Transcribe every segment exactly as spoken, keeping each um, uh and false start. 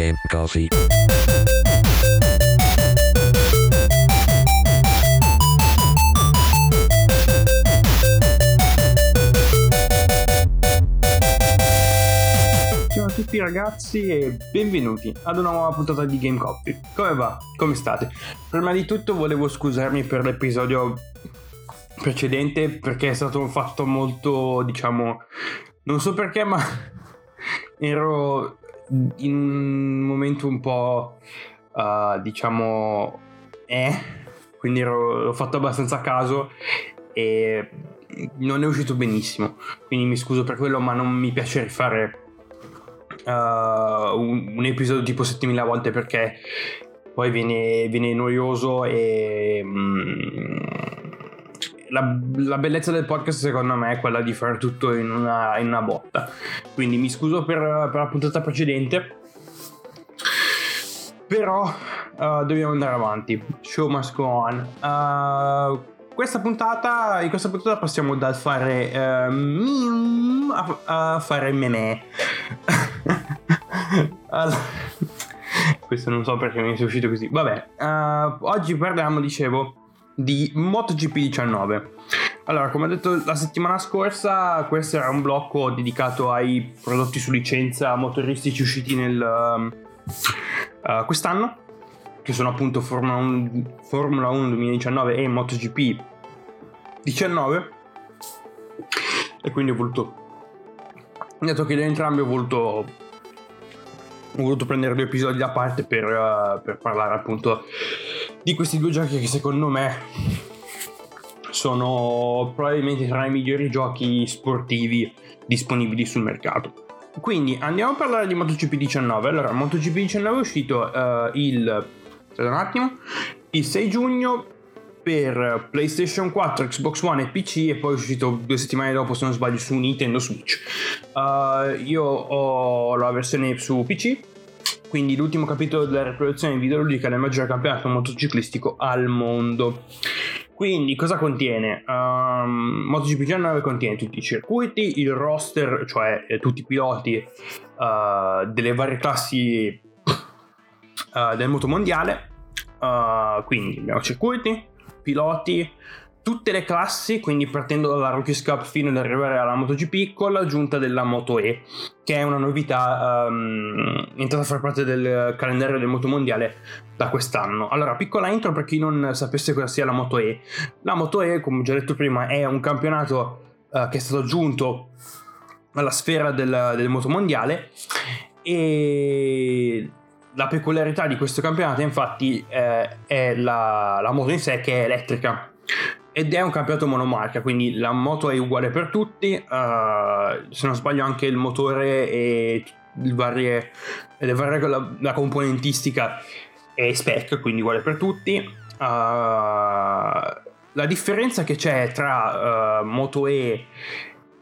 Game Copy. Ciao a tutti ragazzi e benvenuti ad una nuova puntata di Game Copy. Come va? Come state? Prima di tutto volevo scusarmi per l'episodio precedente, perché è stato fatto molto, diciamo, non so perché, ma ero in un momento un po' uh, diciamo eh quindi ero, l'ho fatto abbastanza a caso e non è uscito benissimo, quindi mi scuso per quello, ma non mi piace rifare uh, un, un episodio tipo settemila volte, perché poi viene, viene noioso e mm, La, la bellezza del podcast secondo me è quella di fare tutto in una, in una botta. Quindi mi scuso per, per la puntata precedente, però uh, dobbiamo andare avanti. Show must go on. uh, questa puntata, in questa puntata passiamo dal fare uh, meme a, a fare meme. Allora, questo non so perché mi è uscito così. Vabbè, uh, oggi parliamo, dicevo, di MotoGP diciannove. Allora, come ho detto la settimana scorsa, questo era un blocco dedicato ai prodotti su licenza motoristici usciti nel uh, quest'anno, che sono appunto Formula uno, Formula uno duemiladiciannove e MotoGP diciannove, e quindi ho voluto, dato che da entrambi ho voluto ho voluto prendere due episodi da parte per, uh, per parlare appunto di questi due giochi che secondo me sono probabilmente tra i migliori giochi sportivi disponibili sul mercato. Quindi andiamo a parlare di MotoGP diciannove. Allora, MotoGP diciannove è uscito uh, il un attimo il sei giugno per PlayStation quattro, Xbox One e P C, e poi è uscito due settimane dopo, se non sbaglio, su Nintendo Switch. Uh, io ho la versione su P C. Quindi l'ultimo capitolo della riproduzione videoludica del maggior campionato motociclistico al mondo. Quindi cosa contiene? Um, MotoGP diciannove contiene tutti i circuiti, il roster, cioè eh, tutti i piloti uh, delle varie classi uh, del motomondiale. Uh, quindi abbiamo circuiti, piloti, tutte le classi, quindi partendo dalla Rookies Cup fino ad arrivare alla MotoGP, con l'aggiunta della MotoE, che è una novità um, entrata a far parte del calendario del motomondiale da quest'anno. Allora, piccola intro per chi non sapesse cosa sia la MotoE. La MotoE, come ho già detto prima, è un campionato uh, che è stato aggiunto alla sfera del, del motomondiale, e la peculiarità di questo campionato infatti eh, è la, la moto in sé, che è elettrica. Ed è un campionato monomarca, quindi la moto è uguale per tutti, uh, se non sbaglio anche il motore e le varie, le varie, la, la componentistica è spec, quindi uguale per tutti. Uh, la differenza che c'è tra uh, MotoE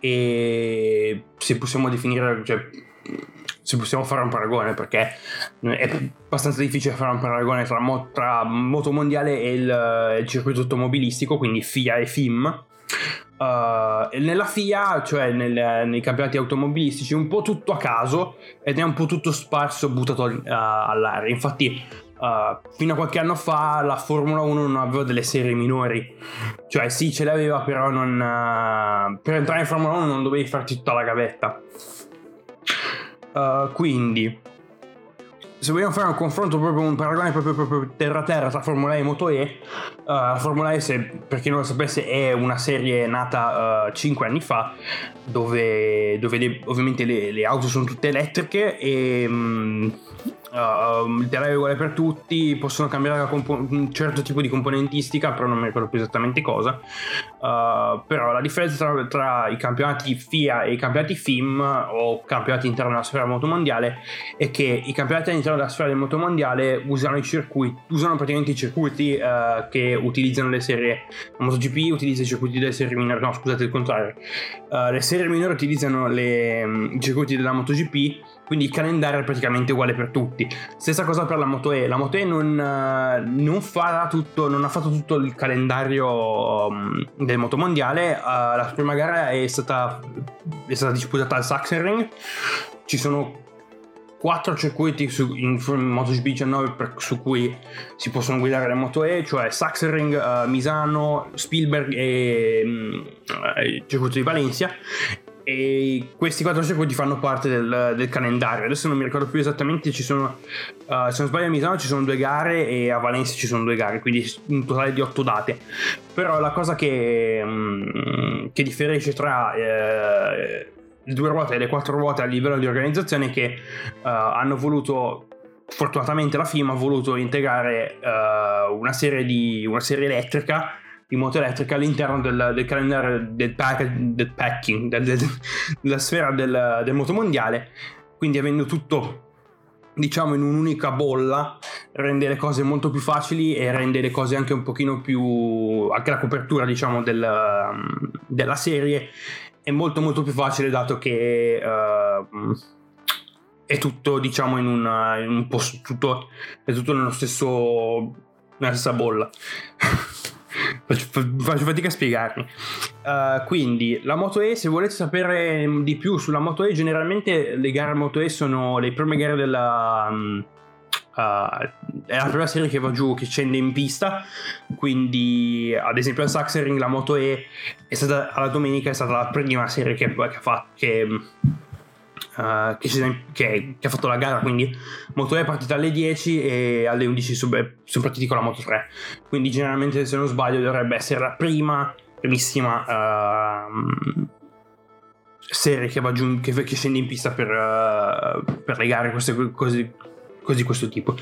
e, se possiamo definire, cioè, se possiamo fare un paragone, perché è abbastanza difficile fare un paragone tra, mo- tra motomondiale e il, il circuito automobilistico, quindi F I A e F I M. Uh, nella F I A, cioè nel, nei campionati automobilistici, un po' tutto a caso, ed è un po' tutto sparso, buttato uh, all'aria. Infatti uh, fino a qualche anno fa la Formula uno non aveva delle serie minori, cioè sì, ce l'aveva, però non, uh, per entrare in Formula uno non dovevi farti tutta la gavetta. Uh, quindi se vogliamo fare un confronto, proprio un paragone proprio, proprio terra terra tra Formula E e MotoE, uh, la Formula E, se, per chi non lo sapesse, è una serie nata uh, cinque anni fa, dove, dove le, ovviamente le, le auto sono tutte elettriche e um, uh, il telaio è uguale per tutti, possono cambiare la compo- un certo tipo di componentistica, però non mi ricordo più esattamente cosa. Uh, però la differenza tra, tra i campionati F I A e i campionati F I M, o campionati interni alla sfera motomondiale, è che i campionati all'interno della sfera del motomondiale usano i circuiti, usano praticamente i circuiti uh, che utilizzano le serie. La MotoGP utilizza i circuiti delle serie minori, no scusate, il contrario, uh, le serie minori utilizzano le, um, i circuiti della MotoGP. Quindi il calendario è praticamente uguale per tutti. Stessa cosa per la MotoE. La MotoE non, non, farà tutto, non ha fatto tutto il calendario um, del motomondiale. Uh, la prima gara è stata, è stata disputata al Sachsenring. Ci sono quattro circuiti su, in, in MotoGP diciannove per, su cui si possono guidare le MotoE, cioè Sachsenring, uh, Misano, Spielberg e um, il circuito di Valencia, e questi quattro circuiti fanno parte del, del calendario. Adesso non mi ricordo più esattamente, ci sono uh, se non sbaglio a Misano ci sono due gare e a Valencia ci sono due gare, quindi un totale di otto date. Però la cosa che, um, che differisce tra eh, le due ruote e le quattro ruote a livello di organizzazione che uh, hanno voluto, fortunatamente la F I M ha voluto integrare uh, una serie di una serie elettrica di moto elettrica all'interno del, del calendario del, pack, del packing del, del, della sfera del, del motomondiale, quindi avendo tutto diciamo in un'unica bolla rende le cose molto più facili e rende le cose anche un pochino più, anche la copertura diciamo del, della serie è molto molto più facile, dato che uh, è tutto diciamo in, una, in un posto, tutto, è tutto nello stesso, nella stessa bolla. faccio, faccio fatica a spiegarmi. Uh, quindi la MotoE, se volete sapere di più sulla MotoE, generalmente le gare MotoE sono le prime gare della um, Uh, è la prima serie che va giù, che scende in pista, quindi ad esempio a Sachsenring la MotoE è stata, alla domenica è stata la prima serie che, che, ha, fatto, che, uh, che, si, che, che ha fatto la gara, quindi MotoE è partita alle dieci e alle undici sono partiti con la Moto tre, quindi generalmente se non sbaglio dovrebbe essere la prima primissima uh, serie che, va giù, che, che scende in pista per, uh, per le gare queste cose così, questo tipo.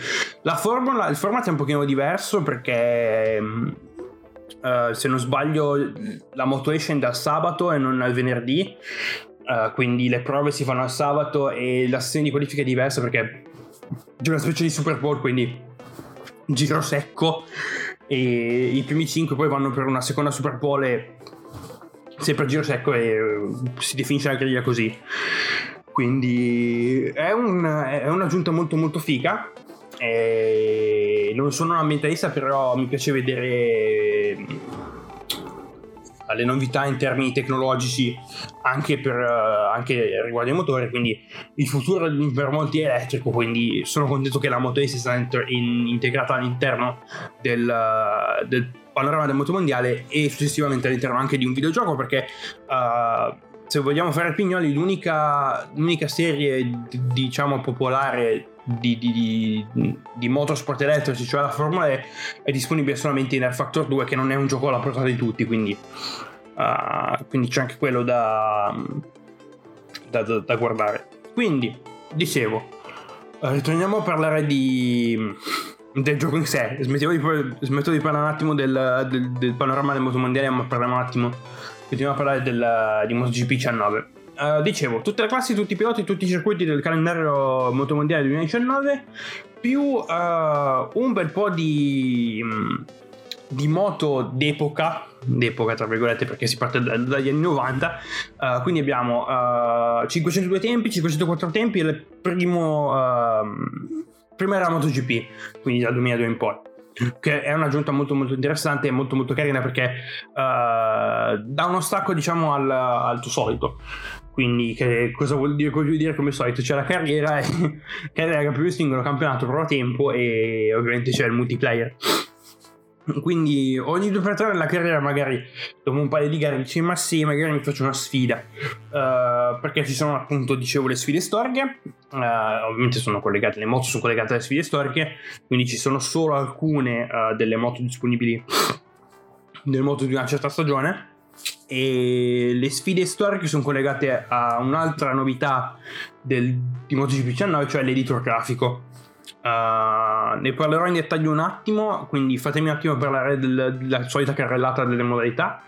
La formula, il format è un pochino diverso perché uh, se non sbaglio la MotoE scende al sabato e non al venerdì, uh, quindi le prove si fanno al sabato e la sessione di qualifica è diversa perché c'è una specie di Super Bowl, quindi giro secco e i primi cinque poi vanno per una seconda Super Bowl e sempre giro secco e si definisce la griglia così. Quindi è, un, è un'aggiunta molto molto figa, e non sono un ambientalista però mi piace vedere le novità in termini tecnologici anche, per, anche riguardo ai motori, quindi il futuro per molti è elettrico, quindi sono contento che la MotoE sia stata in, integrata all'interno del, del panorama del motomondiale e successivamente all'interno anche di un videogioco, perché uh, se vogliamo fare pignoli, l'unica, l'unica serie diciamo popolare di, di, di, di motorsport elettrici, cioè la Formula E, è disponibile solamente in Air Factor due, che non è un gioco alla portata di tutti, quindi, uh, quindi c'è anche quello da, da, da, da guardare. Quindi, dicevo, ritorniamo a parlare di... del gioco in sé. Smettiamo di, smetto di parlare un attimo del, del, del panorama del motomondiale, ma parliamo un attimo, continuiamo a parlare del, di MotoGP diciannove. Uh, dicevo, tutte le classi, tutti i piloti, tutti i circuiti del calendario motomondiale duemiladiciannove, più uh, un bel po' di di moto d'epoca, d'epoca tra virgolette perché si parte d- dagli anni novanta, uh, quindi abbiamo uh, cinquecentodue tempi, cinquecentoquattro tempi, il primo... Uh, prima era MotoGP, quindi dal duemiladue in poi, che è un'aggiunta molto molto interessante e molto molto carina perché uh, dà uno stacco diciamo al, al tuo solito, quindi che cosa vuol dire, vuol dire come solito c'è la carriera, e, carriera più singolo, campionato, prova tempo e ovviamente c'è il multiplayer. Quindi ogni due per tre nella carriera magari dopo un paio di gare dici ma sì, magari mi faccio una sfida, uh, perché ci sono appunto, dicevo, le sfide storiche, uh, ovviamente sono collegate, le moto sono collegate alle sfide storiche, quindi ci sono solo alcune uh, delle moto disponibili, delle moto di una certa stagione, e le sfide storiche sono collegate a un'altra novità del, di MotoGP diciannove, cioè l'editor grafico. Uh, ne parlerò in dettaglio un attimo, quindi fatemi un attimo parlare del, della solita carrellata delle modalità.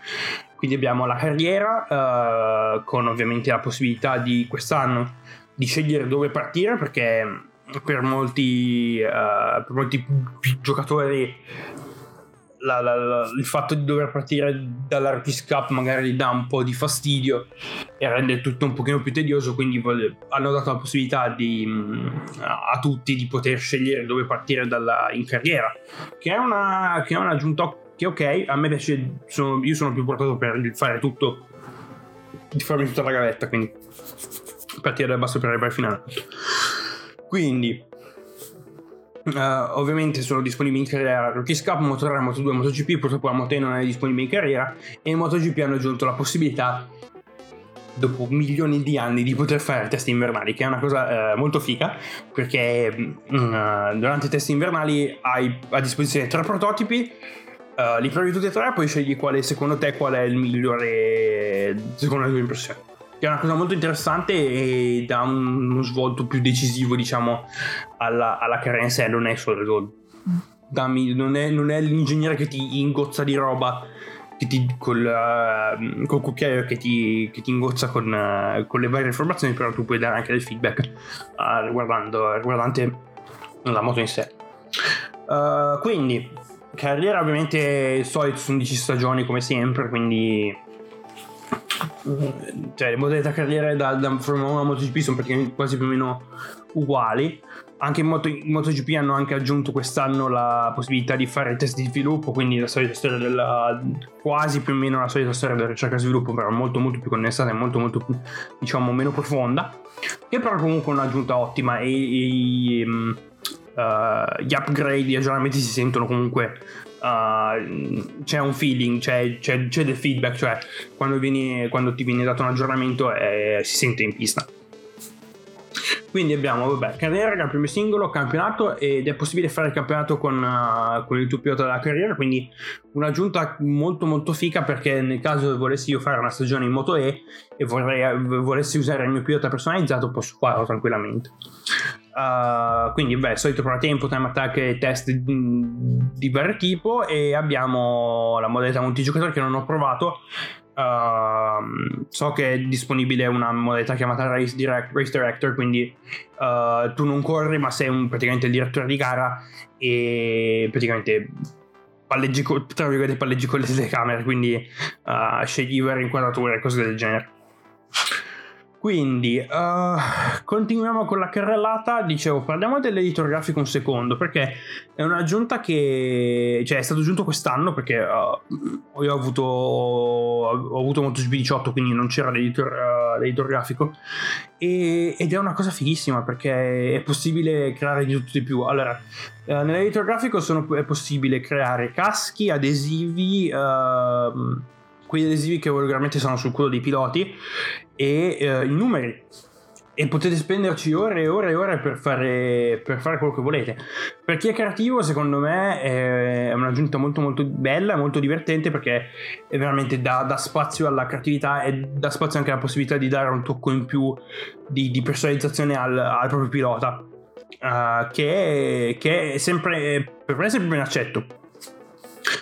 Quindi abbiamo la carriera, uh, con ovviamente la possibilità di quest'anno di scegliere dove partire, perché per molti, uh, per molti giocatori la, la, la, il fatto di dover partire dalla Rookies Cup magari dà un po' di fastidio e rende tutto un pochino più tedioso, quindi hanno dato la possibilità di, a, a tutti di poter scegliere dove partire dalla, in carriera, che è una, che è un'aggiunta che ok, a me piace, sono, io sono più portato per fare tutto, di farmi tutta la gavetta, quindi partire dal basso per arrivare fino a Quindi uh, ovviamente sono disponibili in carriera Rookies Cup, Moto tre, Moto due, MotoGP. Purtroppo la Moto E non è disponibile in carriera, e in MotoGP hanno aggiunto la possibilità, dopo milioni di anni, di poter fare test invernali, che è una cosa eh, molto figa, perché mh, durante i test invernali hai a disposizione tre prototipi, uh, li provi tutti e tre, poi scegli quale secondo te qual è il migliore secondo la tua impressione, che è una cosa molto interessante e dà un, uno svolto più decisivo, diciamo, alla, alla carriera in sé. Non è solo dammi, non, è, non è l'ingegnere che ti ingozza di roba, che ti, col, uh, col cucchiaio che ti, che ti ingozza con, uh, con le varie informazioni, però tu puoi dare anche del feedback uh, riguardando, riguardante la moto in sé. Uh, quindi carriera, ovviamente il solito, sono dieci stagioni come sempre, quindi cioè le modalità carriere da, da Formula uno a MotoGP sono praticamente quasi più o meno uguali. Anche in, Moto, in MotoGP hanno anche aggiunto quest'anno la possibilità di fare test di sviluppo, quindi la solita storia della, quasi più o meno la solita storia della ricerca e sviluppo, però molto molto più condensata e molto molto più, diciamo, meno profonda, che però comunque è un'aggiunta ottima, e, e um, uh, gli upgrade, gli aggiornamenti si sentono comunque. Uh, c'è un feeling, c'è, c'è, c'è del feedback, cioè quando, vieni, quando ti viene dato un aggiornamento eh, si sente in pista. Quindi abbiamo, vabbè, carriera, campione singolo, campionato, ed è possibile fare il campionato con, uh, con il tuo pilota della carriera, quindi un'aggiunta molto molto fica, perché nel caso volessi io fare una stagione in Moto E e vorrei, volessi usare il mio pilota personalizzato, posso farlo tranquillamente. Uh, quindi beh, solito paratempo, time attack e test di, di vario tipo, e abbiamo la modalità multigiocatore che non ho provato. Uh, so che è disponibile una modalità chiamata Race, direct, race Director, quindi uh, tu non corri, ma sei un, praticamente il direttore di gara, e praticamente palleggi, tra virgolette, palleggi con le telecamere, quindi uh, scegli varie inquadrature e cose del genere. Quindi uh, continuiamo con la carrellata. Dicevo, parliamo dell'editor grafico un secondo, perché è un'aggiunta che, cioè, è stato aggiunto quest'anno, perché uh, io ho avuto ho avuto MotoGP diciotto, quindi non c'era l'editor, uh, l'editor grafico, e, ed è una cosa fighissima, perché è possibile creare di tutto di più. Allora, uh, nell'editor grafico sono, è possibile creare caschi, adesivi, uh, quegli adesivi che volgarmente sono sul culo dei piloti, e eh, i numeri, e potete spenderci ore e ore e ore per fare, per fare quello che volete. Per chi è creativo, secondo me è un'aggiunta molto molto bella, molto divertente, perché è veramente dà, dà spazio alla creatività, e dà spazio anche alla possibilità di dare un tocco in più di, di personalizzazione al, al proprio pilota, uh, che, che è sempre, per me è sempre ben accetto.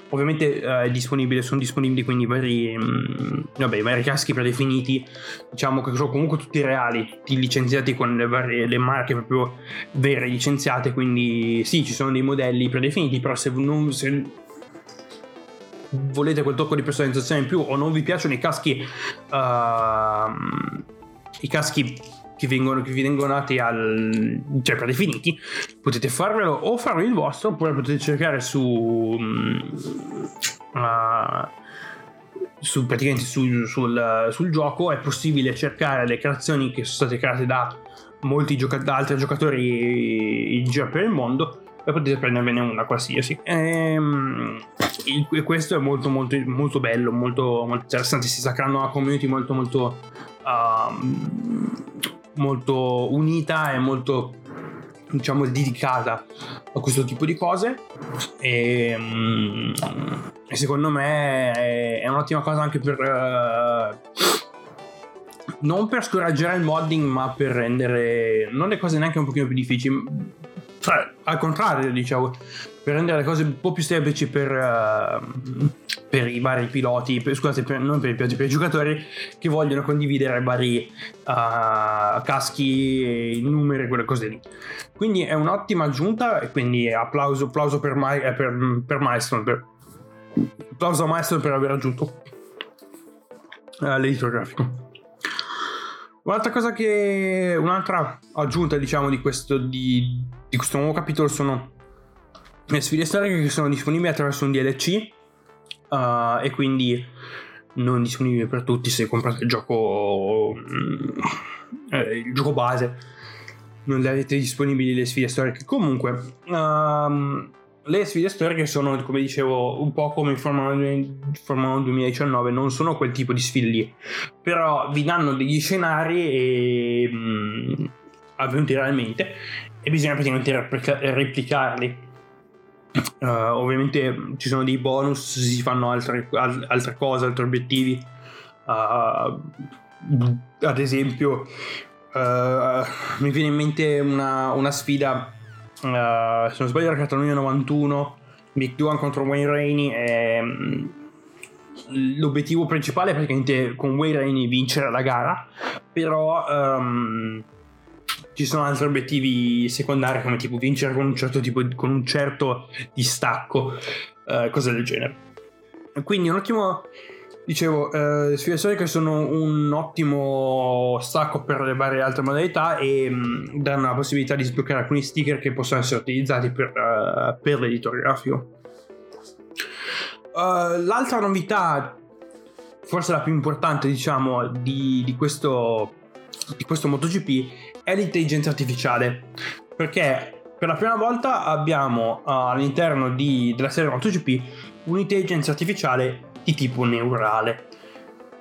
Ovviamente eh, è disponibile, sono disponibili quindi vari, mh, vabbè, vari caschi predefiniti, diciamo, che sono comunque tutti reali, licenziati con le, varie, le marche proprio vere licenziate, quindi sì, ci sono dei modelli predefiniti, però se non se volete quel tocco di personalizzazione in più, o non vi piacciono i caschi uh, i caschi che vengono, che vi vengono dati al, cioè predefiniti, potete farvelo o farlo il vostro, oppure potete cercare su uh, su praticamente su, sul, sul gioco è possibile cercare le creazioni che sono state create da molti gioca- da altri giocatori in giro per il mondo, e potete prendervene una qualsiasi. Ehm, il, questo è molto molto molto bello, molto, molto interessante. Si sta creando una community molto molto um, molto unita e molto, diciamo, dedicata a questo tipo di cose, e, e secondo me è, è un'ottima cosa anche per uh, non per scoraggiare il modding, ma per rendere non le cose neanche un pochino più difficili, cioè, al contrario, diciamo, per rendere le cose un po' più semplici per uh, per i vari piloti, per, scusate, per, non per i piloti, per i giocatori che vogliono condividere vari uh, caschi, numeri, quelle cose lì. Quindi è un'ottima aggiunta, e quindi applauso, applauso per, Ma- per, per Milestone, per, applauso a Milestone per aver aggiunto uh, l'editor grafico. Un'altra cosa che, un'altra aggiunta, diciamo, di questo, di, di questo nuovo capitolo sono le sfide storiche, che sono disponibili attraverso un D L C. Uh, e quindi non disponibile per tutti se comprate il gioco, eh, il gioco base, non le avete disponibili le sfide storiche. Comunque um, le sfide storiche sono, come dicevo, un po' come in Formula uno duemiladiciannove, non sono quel tipo di sfide lì, però vi danno degli scenari e, um, avvenuti realmente, e bisogna praticamente replicarli. Uh, ovviamente ci sono dei bonus, si fanno altre, al, altre cose, altri obiettivi. Uh, ad esempio uh, mi viene in mente una, una sfida, uh, se non sbaglio era Catalunya novantuno, Mick Doohan contro Wayne Rainey, e um, l'obiettivo principale è praticamente con Wayne Rainey vincere la gara, però um, ci sono altri obiettivi secondari, come tipo vincere con un certo tipo di, con un certo distacco, eh, cose del genere. Quindi un ottimo, dicevo, eh, le sfide storiche sono un ottimo stacco per le varie altre modalità, e mh, danno la possibilità di sbloccare alcuni sticker che possono essere utilizzati per, uh, per l'editore grafico. Uh, l'altra novità, forse la più importante, diciamo, di, di questo di questo MotoGP è l'intelligenza artificiale, perché per la prima volta abbiamo uh, all'interno di, della serie MotoGP un'intelligenza artificiale di tipo neurale.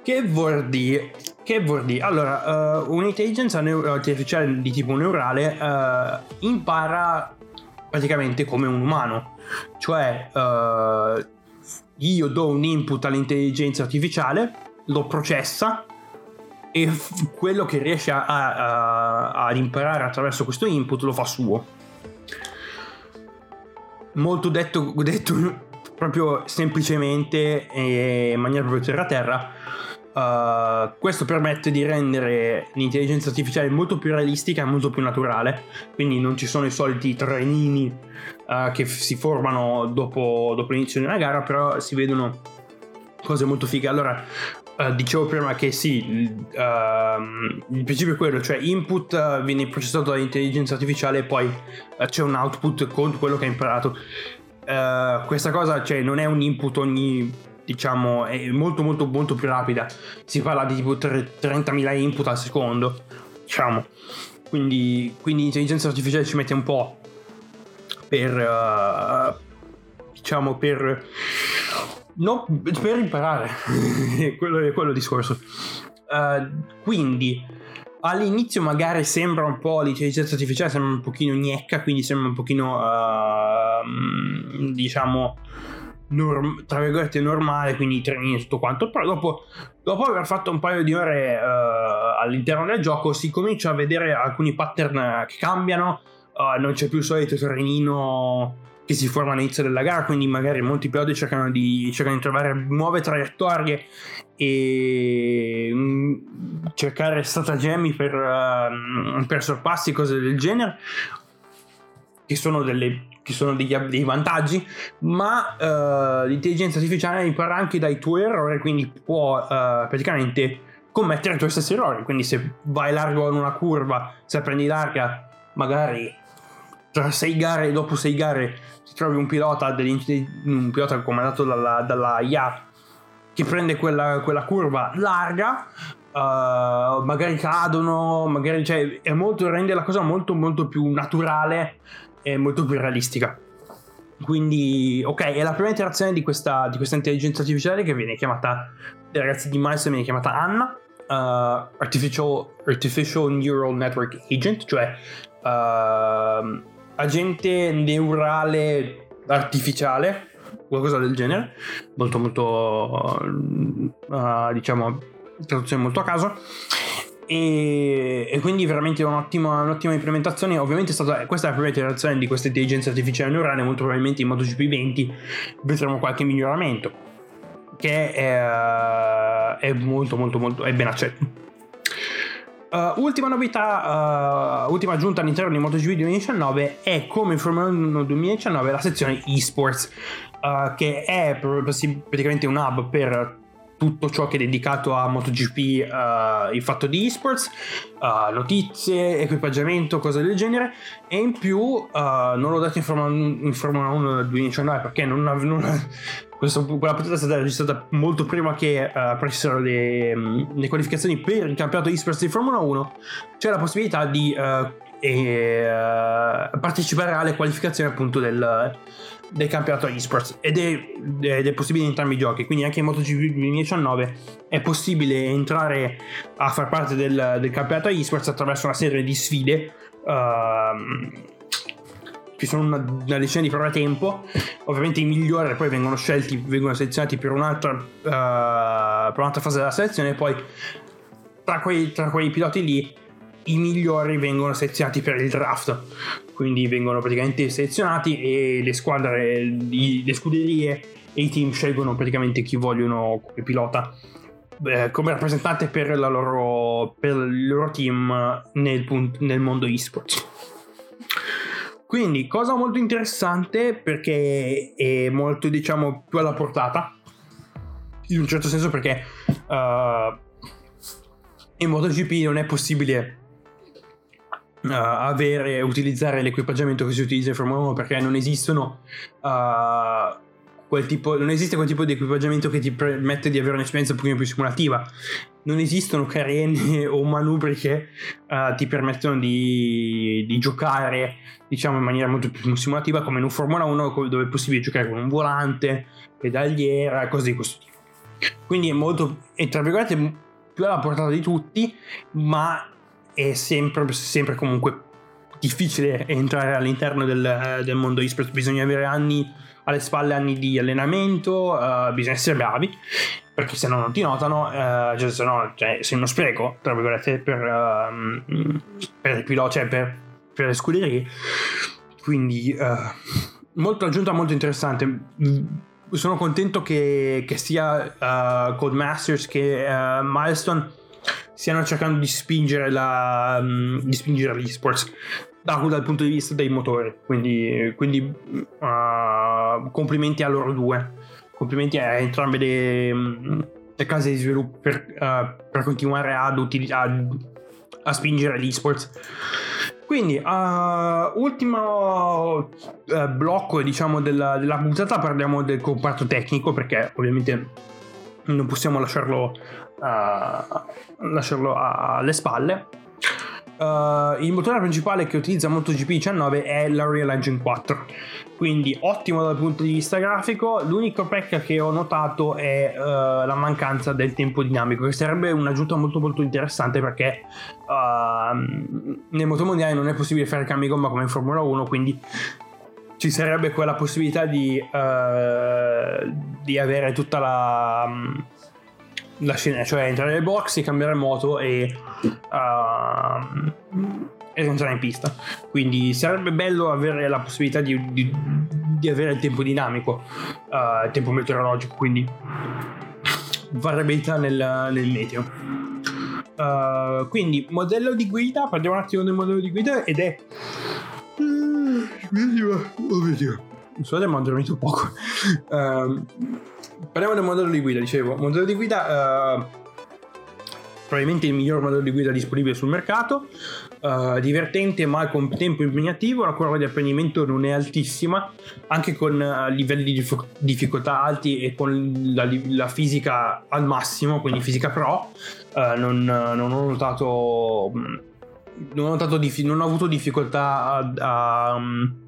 Che vuol dire? Che vuol dire? Allora, uh, un'intelligenza neur- artificiale di tipo neurale uh, impara praticamente come un umano, cioè uh, io do un input all'intelligenza artificiale, lo processa, e quello che riesce a, a, a, ad imparare attraverso questo input lo fa suo. Molto detto, detto proprio semplicemente e in maniera proprio terra-terra, uh, questo permette di rendere l'intelligenza artificiale molto più realistica e molto più naturale, quindi non ci sono i soliti trenini uh, che si formano dopo, dopo l'inizio di una gara, però si vedono cose molto fighe. Allora, Uh, dicevo prima che sì, uh, il principio è quello, cioè input uh, viene processato dall'intelligenza artificiale e poi uh, c'è un output con quello che ha imparato. Uh, questa cosa, cioè, non è un input ogni, diciamo, è molto molto molto più rapida, si parla di tipo trentamila input al secondo, diciamo, quindi, quindi l'intelligenza artificiale ci mette un po' per, uh, diciamo, per... No, per imparare, quello è quello il discorso. Uh, quindi all'inizio magari sembra un po', l'intelligenza artificiale sembra un pochino gnecca, quindi sembra un pochino uh, diciamo norm- tra virgolette normale, quindi trenini e tutto quanto, però dopo, dopo aver fatto un paio di ore uh, all'interno del gioco si comincia a vedere alcuni pattern che cambiano, uh, non c'è più il solito trenino che si forma all'inizio della gara, quindi magari molti piloti cercano di, cercano di trovare nuove traiettorie e cercare stratagemmi per, uh, per sorpassi, cose del genere, che sono, delle, che sono degli, dei vantaggi, ma uh, l'intelligenza artificiale impara anche dai tuoi errori, quindi può uh, praticamente commettere i tuoi stessi errori, quindi se vai largo in una curva, se prendi larga, magari tra sei gare, dopo sei gare ti trovi un pilota, un pilota comandato dalla, dalla I A che prende quella, quella curva larga, uh, magari cadono, magari, cioè, è molto, rende la cosa molto molto più naturale e molto più realistica. Quindi ok, è la prima interazione di questa, di questa intelligenza artificiale, che viene chiamata, dai ragazzi di Milestone, viene chiamata Anna, uh, Artificial, Artificial Neural Network Agent, cioè uh, agente neurale artificiale, qualcosa del genere, molto molto uh, diciamo traduzione molto a caso, e, e quindi veramente un'ottima, un'ottima implementazione. Ovviamente è stata, questa è la prima interazione di questa intelligenza artificiale neurale, molto probabilmente in MotoGP venti vedremo qualche miglioramento che è, è molto molto molto è ben accetto. Uh, ultima novità, uh, ultima aggiunta all'interno di MotoGP duemiladiciannove è, come in Formula uno duemiladiciannove, la sezione eSports, uh, che è praticamente un hub per tutto ciò che è dedicato a MotoGP, uh, il fatto di eSports, uh, notizie, equipaggiamento, cose del genere, e in più uh, non l'ho detto in Formula, in Formula uno duemiladiciannove perché non, non questa, quella puntata è stata registrata molto prima che uh, aprissero le, le qualificazioni per il campionato eSports di Formula uno. C'è la possibilità di uh, e uh, parteciperà alle qualificazioni appunto del, del campionato eSports, ed è, ed è possibile in entrambi i giochi, quindi anche in MotoGP duemiladiciannove è possibile entrare a far parte del, del campionato eSports attraverso una serie di sfide. uh, Ci sono una, una decina di prove a tempo. Ovviamente i migliori poi vengono scelti, vengono selezionati per un'altra, uh, per un'altra fase della selezione, e poi tra quei, tra quei piloti lì i migliori vengono selezionati per il draft. Quindi vengono praticamente selezionati e le squadre, le scuderie e i team scelgono praticamente chi vogliono come pilota, eh, come rappresentante per, la loro, per il loro team nel, nel mondo eSports. Quindi cosa molto interessante, perché è molto, diciamo, più alla portata in un certo senso, perché uh, in MotoGP non è possibile uh, avere utilizzare l'equipaggiamento che si utilizza in Formula uno, perché non esistono uh, quel tipo, non esiste quel tipo di equipaggiamento che ti permette di avere un'esperienza un pochino più simulativa. Non esistono carene o manubri che uh, ti permettono di, di giocare, diciamo, in maniera molto più simulativa come in un Formula uno, dove è possibile giocare con un volante, pedaliera, cose di questo tipo. Quindi è molto, è tra virgolette più alla portata di tutti, ma è sempre, sempre comunque difficile entrare all'interno del, del mondo eSports. Bisogna avere anni alle spalle, anni di allenamento, uh, bisogna essere bravi, perché se no non ti notano, eh, cioè, se no, cioè, sei uno spreco, tra virgolette, per, uh, per il pilota, cioè per, per le scuderie. Quindi uh, molto aggiunta, molto interessante. Sono contento che, che sia uh, Codemasters che uh, Milestone stiano cercando di spingere la, um, di spingere gli esports da, dal punto di vista dei motori. Quindi, quindi uh, complimenti a loro due. Complimenti a entrambe le, le case di sviluppo per, uh, per continuare ad utili- a, a spingere l'eSports. Quindi, uh, ultimo uh, blocco, diciamo, della, della puntata, parliamo del comparto tecnico, perché ovviamente non possiamo lasciarlo, uh, lasciarlo alle spalle. Uh, il motore principale che utilizza MotoGP diciannove è l'Unreal Engine quattro, quindi ottimo dal punto di vista grafico. L'unica pecca che ho notato è uh, la mancanza del tempo dinamico, che sarebbe un'aggiunta molto molto interessante, perché uh, nel motomondiale non è possibile fare cambi gomma come in Formula uno, quindi ci sarebbe quella possibilità di uh, di avere tutta la la scena, cioè entrare nel box e cambiare moto e uh, e entrare in pista. Quindi sarebbe bello avere la possibilità di, di, di avere il tempo dinamico, il uh, tempo meteorologico, quindi variabilità nel, nel meteo. Uh, quindi modello di guida, parliamo un attimo del modello di guida, ed è scusate ma ho dormito poco. uh, Parliamo del modello di guida, dicevo, modello di guida, uh, probabilmente il miglior modello di guida disponibile sul mercato, uh, divertente ma con tempo impegnativo, la curva di apprendimento non è altissima, anche con uh, livelli di dif- difficoltà alti e con la, la fisica al massimo, quindi fisica pro, uh, non, non ho notato, non ho, notato dif- non ho avuto difficoltà a... a um,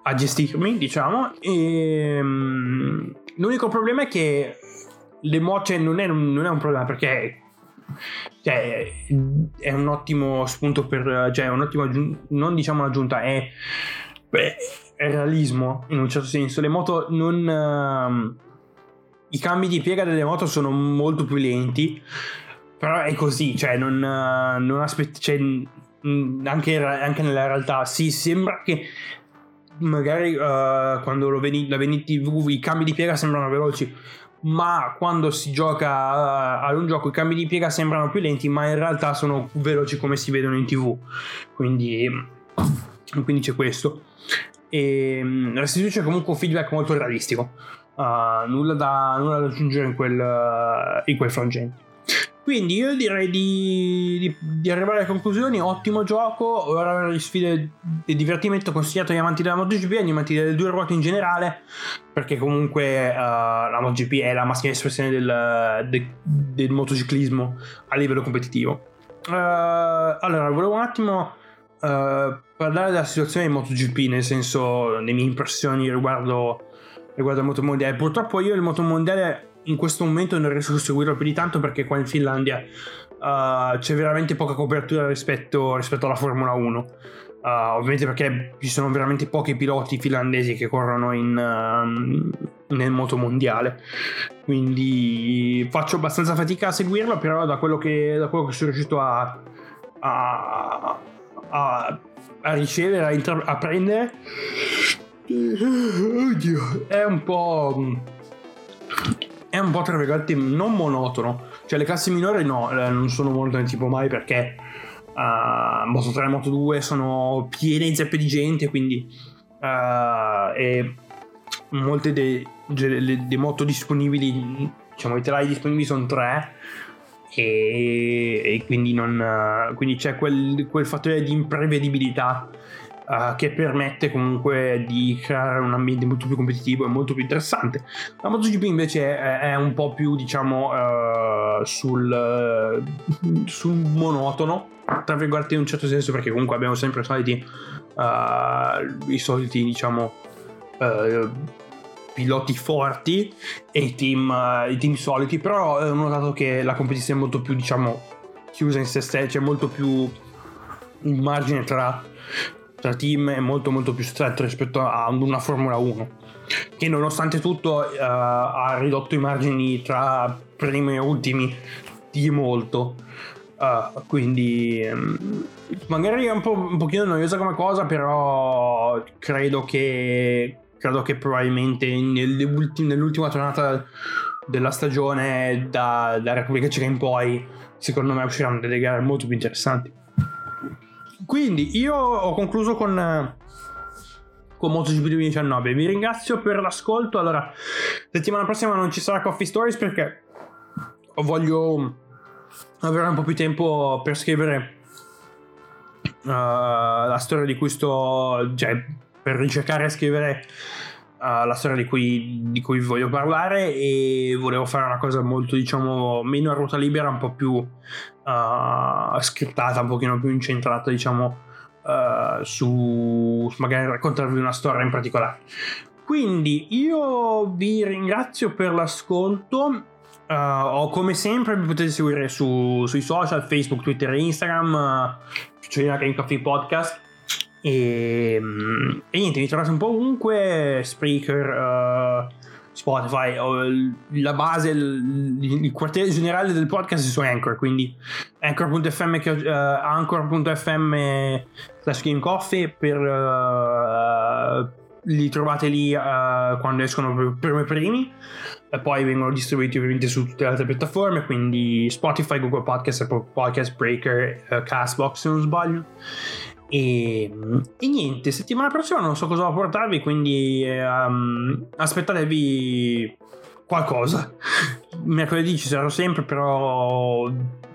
a gestirmi, diciamo. E um, l'unico problema è che le moto non è, non è un problema, perché cioè, è un ottimo spunto per, cioè un ottimo aggiun- non diciamo un'aggiunta, è, beh, è realismo in un certo senso. Le moto non um, i cambi di piega delle moto sono molto più lenti, però è così, cioè non uh, non aspetti, cioè, anche, anche nella realtà sì, sembra che magari uh, quando lo vedi, la vedi in TV i cambi di piega sembrano veloci, ma quando si gioca uh, ad un gioco i cambi di piega sembrano più lenti, ma in realtà sono veloci come si vedono in TV. Quindi, quindi c'è questo, e restituisce comunque un feedback molto realistico, uh, nulla, da, nulla da aggiungere in quel, uh, in quel frangente. Quindi io direi di, di, di arrivare alle conclusioni. Ottimo gioco, ora le sfide di divertimento consigliato agli amanti della MotoGP e agli amanti delle due ruote in generale, perché comunque uh, la MotoGP è la massima espressione del, de, del motociclismo a livello competitivo. uh, allora volevo un attimo uh, parlare della situazione di MotoGP, nel senso, le mie impressioni riguardo riguardo al moto mondiale. Purtroppo io il moto mondiale in questo momento non riesco a seguirlo più di tanto, perché qua in Finlandia uh, c'è veramente poca copertura rispetto, rispetto alla Formula uno, uh, ovviamente perché ci sono veramente pochi piloti finlandesi che corrono in, uh, nel moto mondiale, quindi faccio abbastanza fatica a seguirlo. Però da quello che, da quello che sono riuscito a, a, a, a ricevere, a, intra- a prendere, oddio, è un po' è un po' tra virgolette non monotono, cioè le classi minori no, non sono molto tipo mai, perché uh, Moto tre e Moto due sono piene zeppe di gente, quindi uh, e molte dei de moto disponibili, diciamo i telai disponibili sono tre, e, e quindi non quindi c'è quel, quel fattore di imprevedibilità Uh, che permette comunque di creare un ambiente molto più competitivo e molto più interessante. La MotoGP invece è, è un po' più, diciamo, uh, sul, uh, sul monotono, tra virgolette, in un certo senso, perché comunque abbiamo sempre i soliti, uh, i soliti, diciamo, uh, piloti forti e i team, uh, i team soliti. Però ho notato che la competizione è molto più, diciamo, chiusa in se stessa, cioè molto più un margine tra tra team è molto molto più stretto rispetto a una Formula uno, che nonostante tutto uh, ha ridotto i margini tra primi e ultimi di molto, uh, quindi um, magari è un po' un pochino noiosa come cosa, però credo che credo che probabilmente nell'ultim- nell'ultima tornata della stagione, da, da Repubblica Ceca in poi, secondo me usciranno delle gare molto più interessanti. Quindi io ho concluso con, con MotoGP duemiladiciannove. Vi ringrazio per l'ascolto. Allora, settimana prossima non ci sarà Coffee Stories, perché voglio avere un po' più tempo per scrivere uh, la storia di cui sto, cioè per ricercare e scrivere uh, la storia di cui, di cui voglio parlare, e volevo fare una cosa molto, diciamo, meno a ruota libera, un po' più Uh, scriptata, un pochino più incentrata, diciamo, uh, su magari raccontarvi una storia in particolare. Quindi io vi ringrazio per l'ascolto. Uh, come sempre mi potete seguire su, sui social, Facebook, Twitter e Instagram, c'è anche Game Copy Podcast, e, e niente, mi trovate un po' ovunque, Spreaker, uh, Spotify, la base, il, il quartiere generale del podcast è su Anchor, quindi anchor punto f m uh, anchor punto f m slash Game Coffee, per uh, li trovate lì uh, quando escono per me primi, e poi vengono distribuiti ovviamente su tutte le altre piattaforme, quindi Spotify, Google Podcast, Apple Podcast, Spreaker, uh, Castbox se non sbaglio. E, e niente, settimana prossima non so cosa portarvi, quindi um, aspettatevi qualcosa. Mercoledì ci sarò sempre, però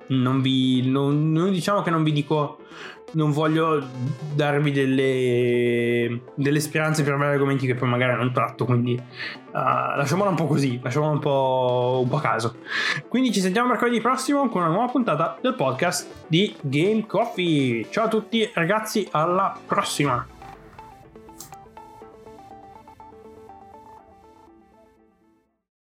non vi non, non diciamo che non vi dico, non voglio darvi delle delle speranze per avere argomenti che poi magari non tratto, quindi uh, lasciamola un po' così, lasciamola un po' un po' a caso. Quindi ci sentiamo mercoledì prossimo con una nuova puntata del podcast di Game Coffee. Ciao a tutti ragazzi, alla prossima.